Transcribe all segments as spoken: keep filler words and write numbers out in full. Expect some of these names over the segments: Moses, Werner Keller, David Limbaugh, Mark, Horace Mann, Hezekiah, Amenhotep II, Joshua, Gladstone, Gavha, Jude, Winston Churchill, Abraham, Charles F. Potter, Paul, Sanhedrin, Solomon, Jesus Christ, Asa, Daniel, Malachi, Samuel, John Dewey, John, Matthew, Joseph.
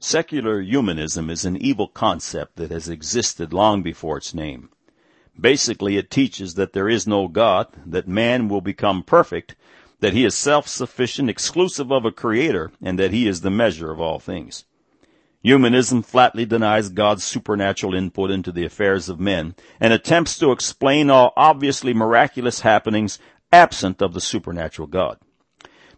Secular humanism is an evil concept that has existed long before its name. Basically, it teaches that there is no God, that man will become perfect, that he is self-sufficient, exclusive of a creator, and that he is the measure of all things. Humanism flatly denies God's supernatural input into the affairs of men and attempts to explain all obviously miraculous happenings absent of the supernatural God.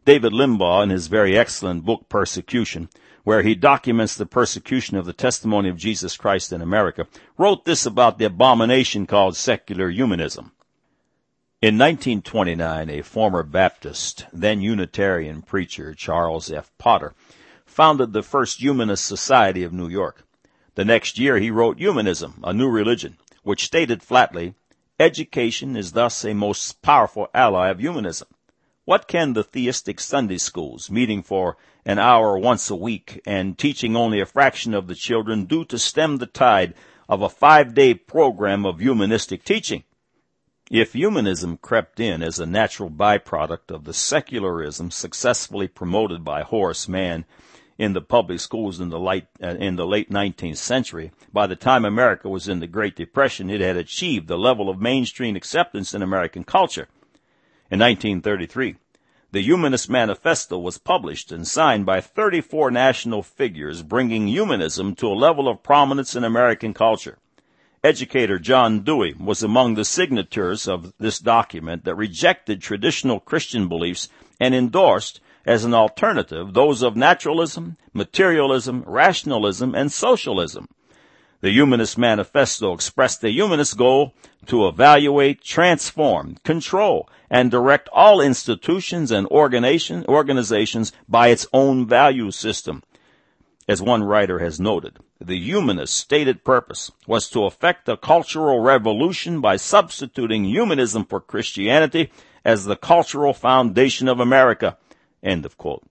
David Limbaugh, in his very excellent book, Persecution, where he documents the persecution of the testimony of Jesus Christ in America, wrote this about the abomination called secular humanism. In nineteen twenty-nine, a former Baptist, then Unitarian preacher, Charles F. Potter, founded the first Humanist Society of New York. The next year he wrote Humanism, a New Religion, which stated flatly, "Education is thus a most powerful ally of humanism. What can the theistic Sunday schools, meeting for an hour once a week and teaching only a fraction of the children, do to stem the tide of a five-day program of humanistic teaching?" If humanism crept in as a natural byproduct of the secularism successfully promoted by Horace Mann in the public schools in the, light, uh, in the late nineteenth century, by the time America was in the Great Depression, it had achieved the level of mainstream acceptance in American culture. In nineteen thirty-three, the Humanist Manifesto was published and signed by thirty-four national figures, bringing humanism to a level of prominence in American culture. Educator John Dewey was among the signatories of this document that rejected traditional Christian beliefs and endorsed, as an alternative, those of naturalism, materialism, rationalism, and socialism. The Humanist Manifesto expressed the humanist goal to evaluate, transform, control, and direct all institutions and organization, organizations by its own value system. As one writer has noted, the humanist's stated purpose was to effect a cultural revolution by substituting humanism for Christianity as the cultural foundation of America. End of quote.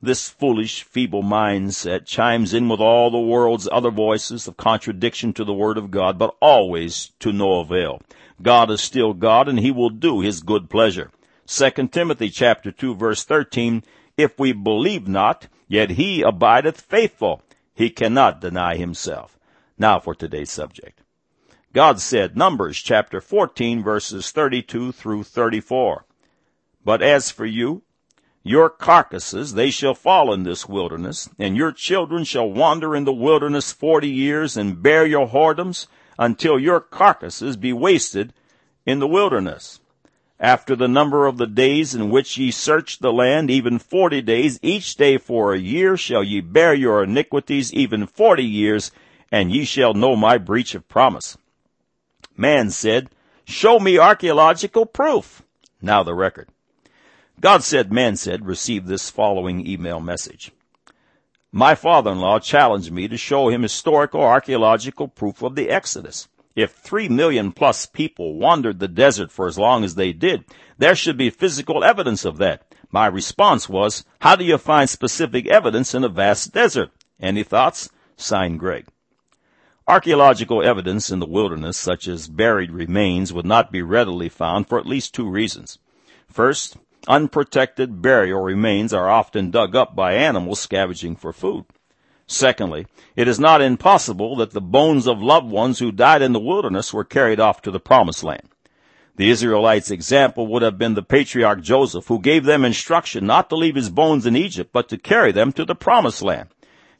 This foolish, feeble mindset chimes in with all the world's other voices of contradiction to the Word of God, but always to no avail. God is still God, and He will do His good pleasure. Second Timothy chapter two, verse thirteen, "If we believe not, yet He abideth faithful. He cannot deny Himself." Now for today's subject. God said, Numbers chapter fourteen, verses thirty-two through thirty-four, "But as for you, your carcasses, they shall fall in this wilderness, and your children shall wander in the wilderness forty years and bear your whoredoms until your carcasses be wasted in the wilderness. After the number of the days in which ye search the land, even forty days, each day for a year shall ye bear your iniquities, even forty years, and ye shall know my breach of promise." Man said, "Show me archaeological proof." Now the record. God said, man said, received this following email message. "My father-in-law challenged me to show him historical archaeological proof of the Exodus. If three million plus people wandered the desert for as long as they did, there should be physical evidence of that. My response was, how do you find specific evidence in a vast desert? Any thoughts? Signed, Greg." Archaeological evidence in the wilderness, such as buried remains, would not be readily found for at least two reasons. First, unprotected burial remains are often dug up by animals scavenging for food. Secondly, it is not impossible that the bones of loved ones who died in the wilderness were carried off to the promised land. The Israelites' example would have been the patriarch Joseph, who gave them instruction not to leave his bones in Egypt, but to carry them to the promised land.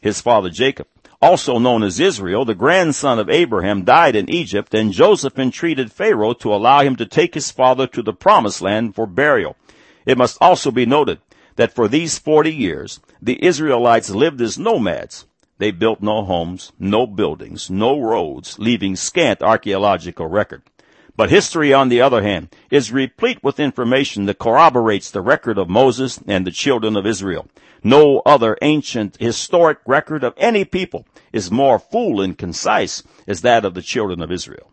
His father Jacob, also known as Israel, the grandson of Abraham, died in Egypt, and Joseph entreated Pharaoh to allow him to take his father to the promised land for burial. It must also be noted that for these forty years, the Israelites lived as nomads. They built no homes, no buildings, no roads, leaving scant archaeological record. But history, on the other hand, is replete with information that corroborates the record of Moses and the children of Israel. No other ancient historic record of any people is more full and concise as that of the children of Israel.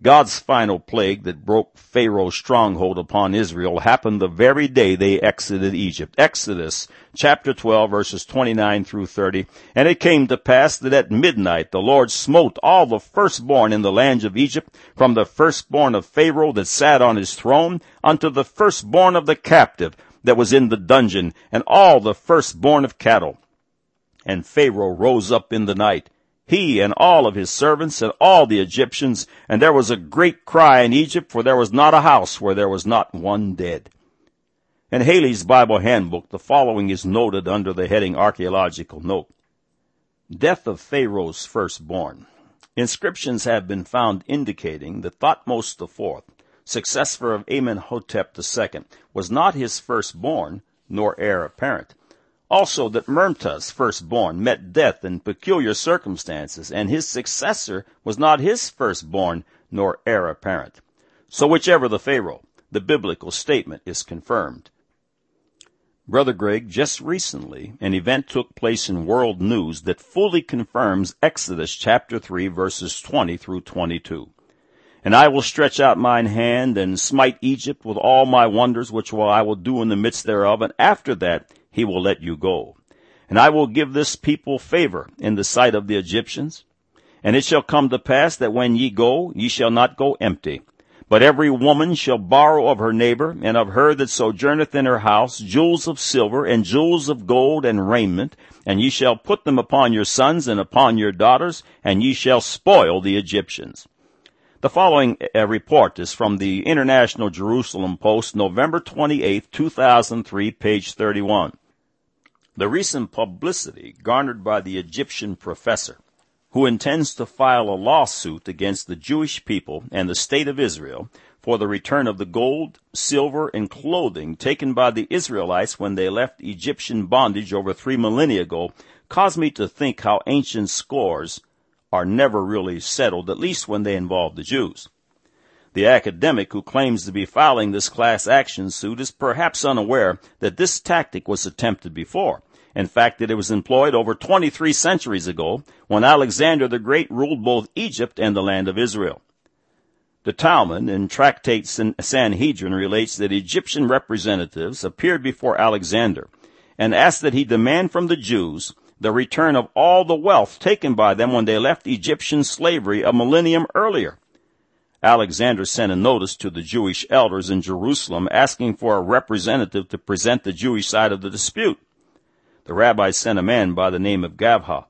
God's final plague that broke Pharaoh's stronghold upon Israel happened the very day they exited Egypt. Exodus chapter twelve, verses twenty-nine through thirty. "And it came to pass that at midnight the Lord smote all the firstborn in the land of Egypt, from the firstborn of Pharaoh that sat on his throne, unto the firstborn of the captive that was in the dungeon, and all the firstborn of cattle. And Pharaoh rose up in the night, he and all of his servants and all the Egyptians, and there was a great cry in Egypt, for there was not a house where there was not one dead. In Haley's Bible Handbook, the following is noted under the heading Archaeological Note. Death of Pharaoh's Firstborn. Inscriptions have been found indicating that Thotmose the fourth, successor of Amenhotep the second, was not his firstborn, nor heir apparent. Also that Mermta's firstborn met death in peculiar circumstances, and his successor was not his firstborn, nor heir apparent. So whichever the Pharaoh, the biblical statement is confirmed. Brother Greg, just recently, an event took place in world news that fully confirms Exodus chapter three, verses twenty through twenty-two. And I will stretch out mine hand and smite Egypt with all my wonders, which will I will do in the midst thereof, and after that he will let you go. And I will give this people favor in the sight of the Egyptians. And it shall come to pass that when ye go, ye shall not go empty. But every woman shall borrow of her neighbor, and of her that sojourneth in her house, jewels of silver, and jewels of gold, and raiment, and ye shall put them upon your sons and upon your daughters, and ye shall spoil the Egyptians. The following uh, report is from the International Jerusalem Post, November twenty-eighth, two thousand three, page thirty-one. The recent publicity garnered by the Egyptian professor, who intends to file a lawsuit against the Jewish people and the state of Israel for the return of the gold, silver, and clothing taken by the Israelites when they left Egyptian bondage over three millennia ago, caused me to think how ancient scores are never really settled, at least when they involve the Jews. The academic who claims to be filing this class action suit is perhaps unaware that this tactic was attempted before. In fact, that it was employed over twenty-three centuries ago when Alexander the Great ruled both Egypt and the land of Israel. The Talmud in Tractate Sanhedrin relates that Egyptian representatives appeared before Alexander and asked that he demand from the Jews the return of all the wealth taken by them when they left Egyptian slavery a millennium earlier. Alexander sent a notice to the Jewish elders in Jerusalem asking for a representative to present the Jewish side of the dispute. The rabbi sent a man by the name of Gavha,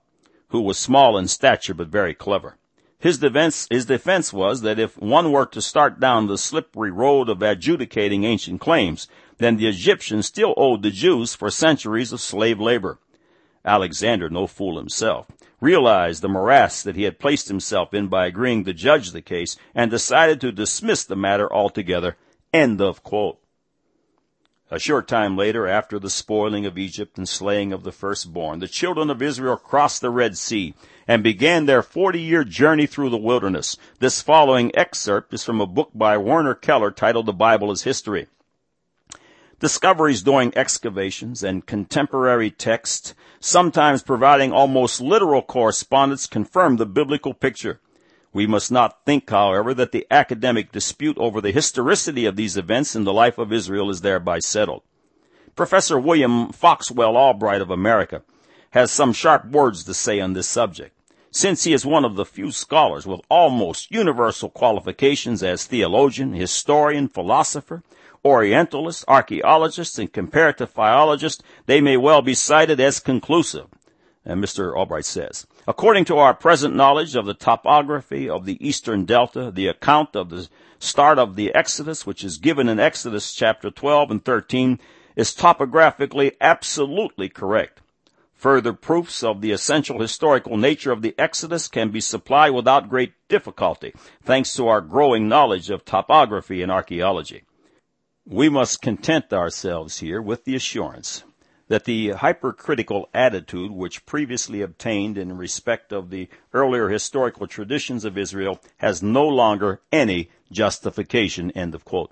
who was small in stature but very clever. His defense, his defense was that if one were to start down the slippery road of adjudicating ancient claims, then the Egyptians still owed the Jews for centuries of slave labor. Alexander, no fool himself, realized the morass that he had placed himself in by agreeing to judge the case and decided to dismiss the matter altogether. End of quote. A short time later, after the spoiling of Egypt and slaying of the firstborn, the children of Israel crossed the Red Sea and began their forty-year journey through the wilderness. This following excerpt is from a book by Werner Keller titled The Bible is History. Discoveries during excavations and contemporary texts, sometimes providing almost literal correspondence, confirm the biblical picture. We must not think, however, that the academic dispute over the historicity of these events in the life of Israel is thereby settled. Professor William Foxwell Albright of America has some sharp words to say on this subject, since he is one of the few scholars with almost universal qualifications as theologian, historian, philosopher, orientalist, archaeologist, and comparative philologist. They may well be cited as conclusive. And Mister Albright says, according to our present knowledge of the topography of the eastern delta, the account of the start of the Exodus, which is given in Exodus chapter twelve and thirteen, is topographically absolutely correct. Further proofs of the essential historical nature of the Exodus can be supplied without great difficulty, thanks to our growing knowledge of topography and archaeology. We must content ourselves here with the assurance that the hypercritical attitude which previously obtained in respect of the earlier historical traditions of Israel has no longer any justification, end of quote.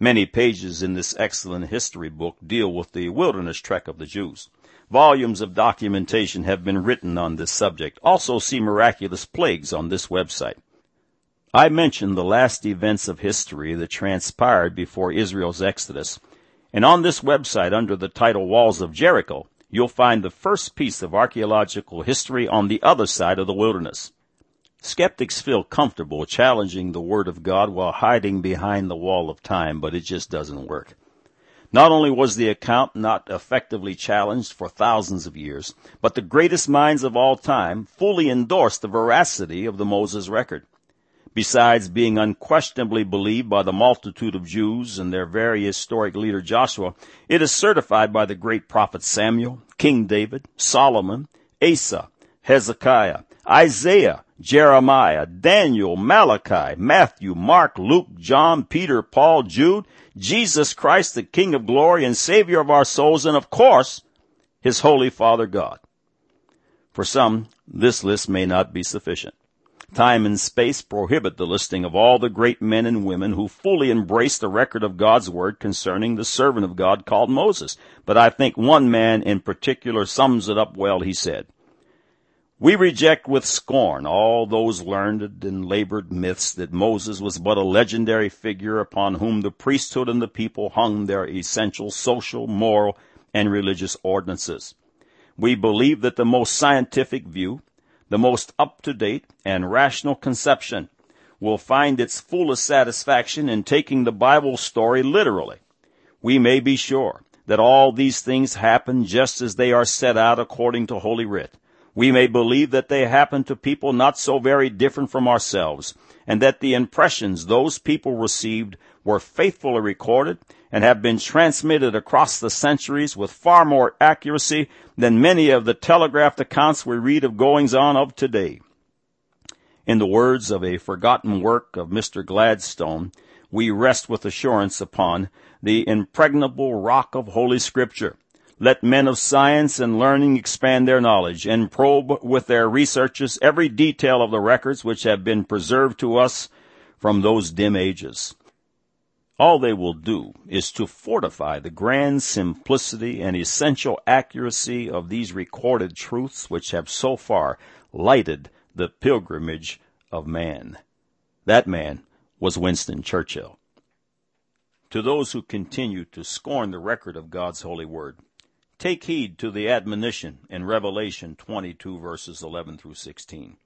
Many pages in this excellent history book deal with the wilderness trek of the Jews. Volumes of documentation have been written on this subject. Also see Miraculous Plagues on this website. I mentioned the last events of history that transpired before Israel's Exodus, and on this website, under the title Walls of Jericho, you'll find the first piece of archaeological history on the other side of the wilderness. Skeptics feel comfortable challenging the Word of God while hiding behind the wall of time, but it just doesn't work. Not only was the account not effectively challenged for thousands of years, but the greatest minds of all time fully endorsed the veracity of the Moses record. Besides being unquestionably believed by the multitude of Jews and their very historic leader Joshua, it is certified by the great prophets Samuel, King David, Solomon, Asa, Hezekiah, Isaiah, Jeremiah, Daniel, Malachi, Matthew, Mark, Luke, John, Peter, Paul, Jude, Jesus Christ, the King of glory and Savior of our souls, and of course, His Holy Father God. For some, this list may not be sufficient. Time and space prohibit the listing of all the great men and women who fully embraced the record of God's word concerning the servant of God called Moses. But I think one man in particular sums it up well. He said, "We reject with scorn all those learned and labored myths that Moses was but a legendary figure upon whom the priesthood and the people hung their essential social, moral, and religious ordinances. We believe that the most scientific view, the most up-to-date and rational conception, will find its fullest satisfaction in taking the Bible story literally. We may be sure that all these things happen just as they are set out according to Holy Writ. We may believe that they happen to people not so very different from ourselves, and that the impressions those people received were faithfully recorded and have been transmitted across the centuries with far more accuracy than many of the telegraphed accounts we read of goings-on of today. In the words of a forgotten work of Mister Gladstone, we rest with assurance upon the impregnable rock of Holy Scripture. Let men of science and learning expand their knowledge and probe with their researches every detail of the records which have been preserved to us from those dim ages. All they will do is to fortify the grand simplicity and essential accuracy of these recorded truths which have so far lighted the pilgrimage of man." That man was Winston Churchill. To those who continue to scorn the record of God's holy word, take heed to the admonition in Revelation twenty-two, verses eleven through sixteen.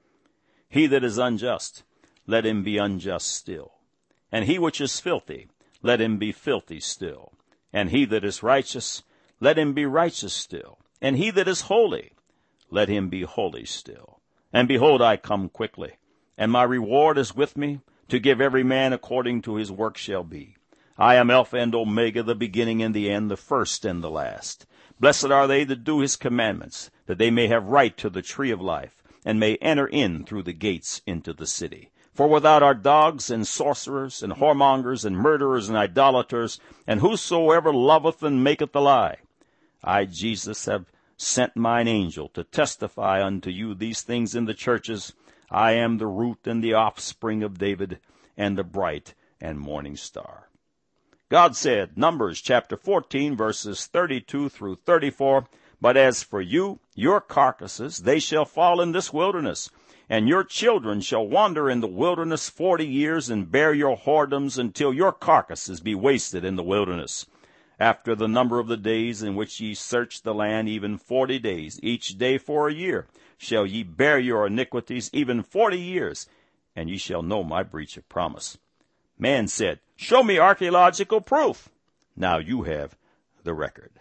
"He that is unjust, let him be unjust still. And he which is filthy, let him be filthy still. And he that is righteous, let him be righteous still. And he that is holy, let him be holy still. And behold, I come quickly, and my reward is with me, to give every man according to his work shall be. I am Alpha and Omega, the beginning and the end, the first and the last. Blessed are they that do his commandments, that they may have right to the tree of life, and may enter in through the gates into the city. For without are dogs, and sorcerers, and whoremongers, and murderers, and idolaters, and whosoever loveth and maketh a lie. I, Jesus, have sent mine angel to testify unto you these things in the churches. I am the root and the offspring of David, and the bright and morning star." God said, Numbers chapter fourteen, verses thirty-two through thirty-four, "But as for you, your carcasses, they shall fall in this wilderness, and your children shall wander in the wilderness forty years, and bear your whoredoms until your carcasses be wasted in the wilderness. After the number of the days in which ye search the land, even forty days, each day for a year, shall ye bear your iniquities, even forty years, and ye shall know my breach of promise." Man said, "Show me archaeological proof." Now you have the record.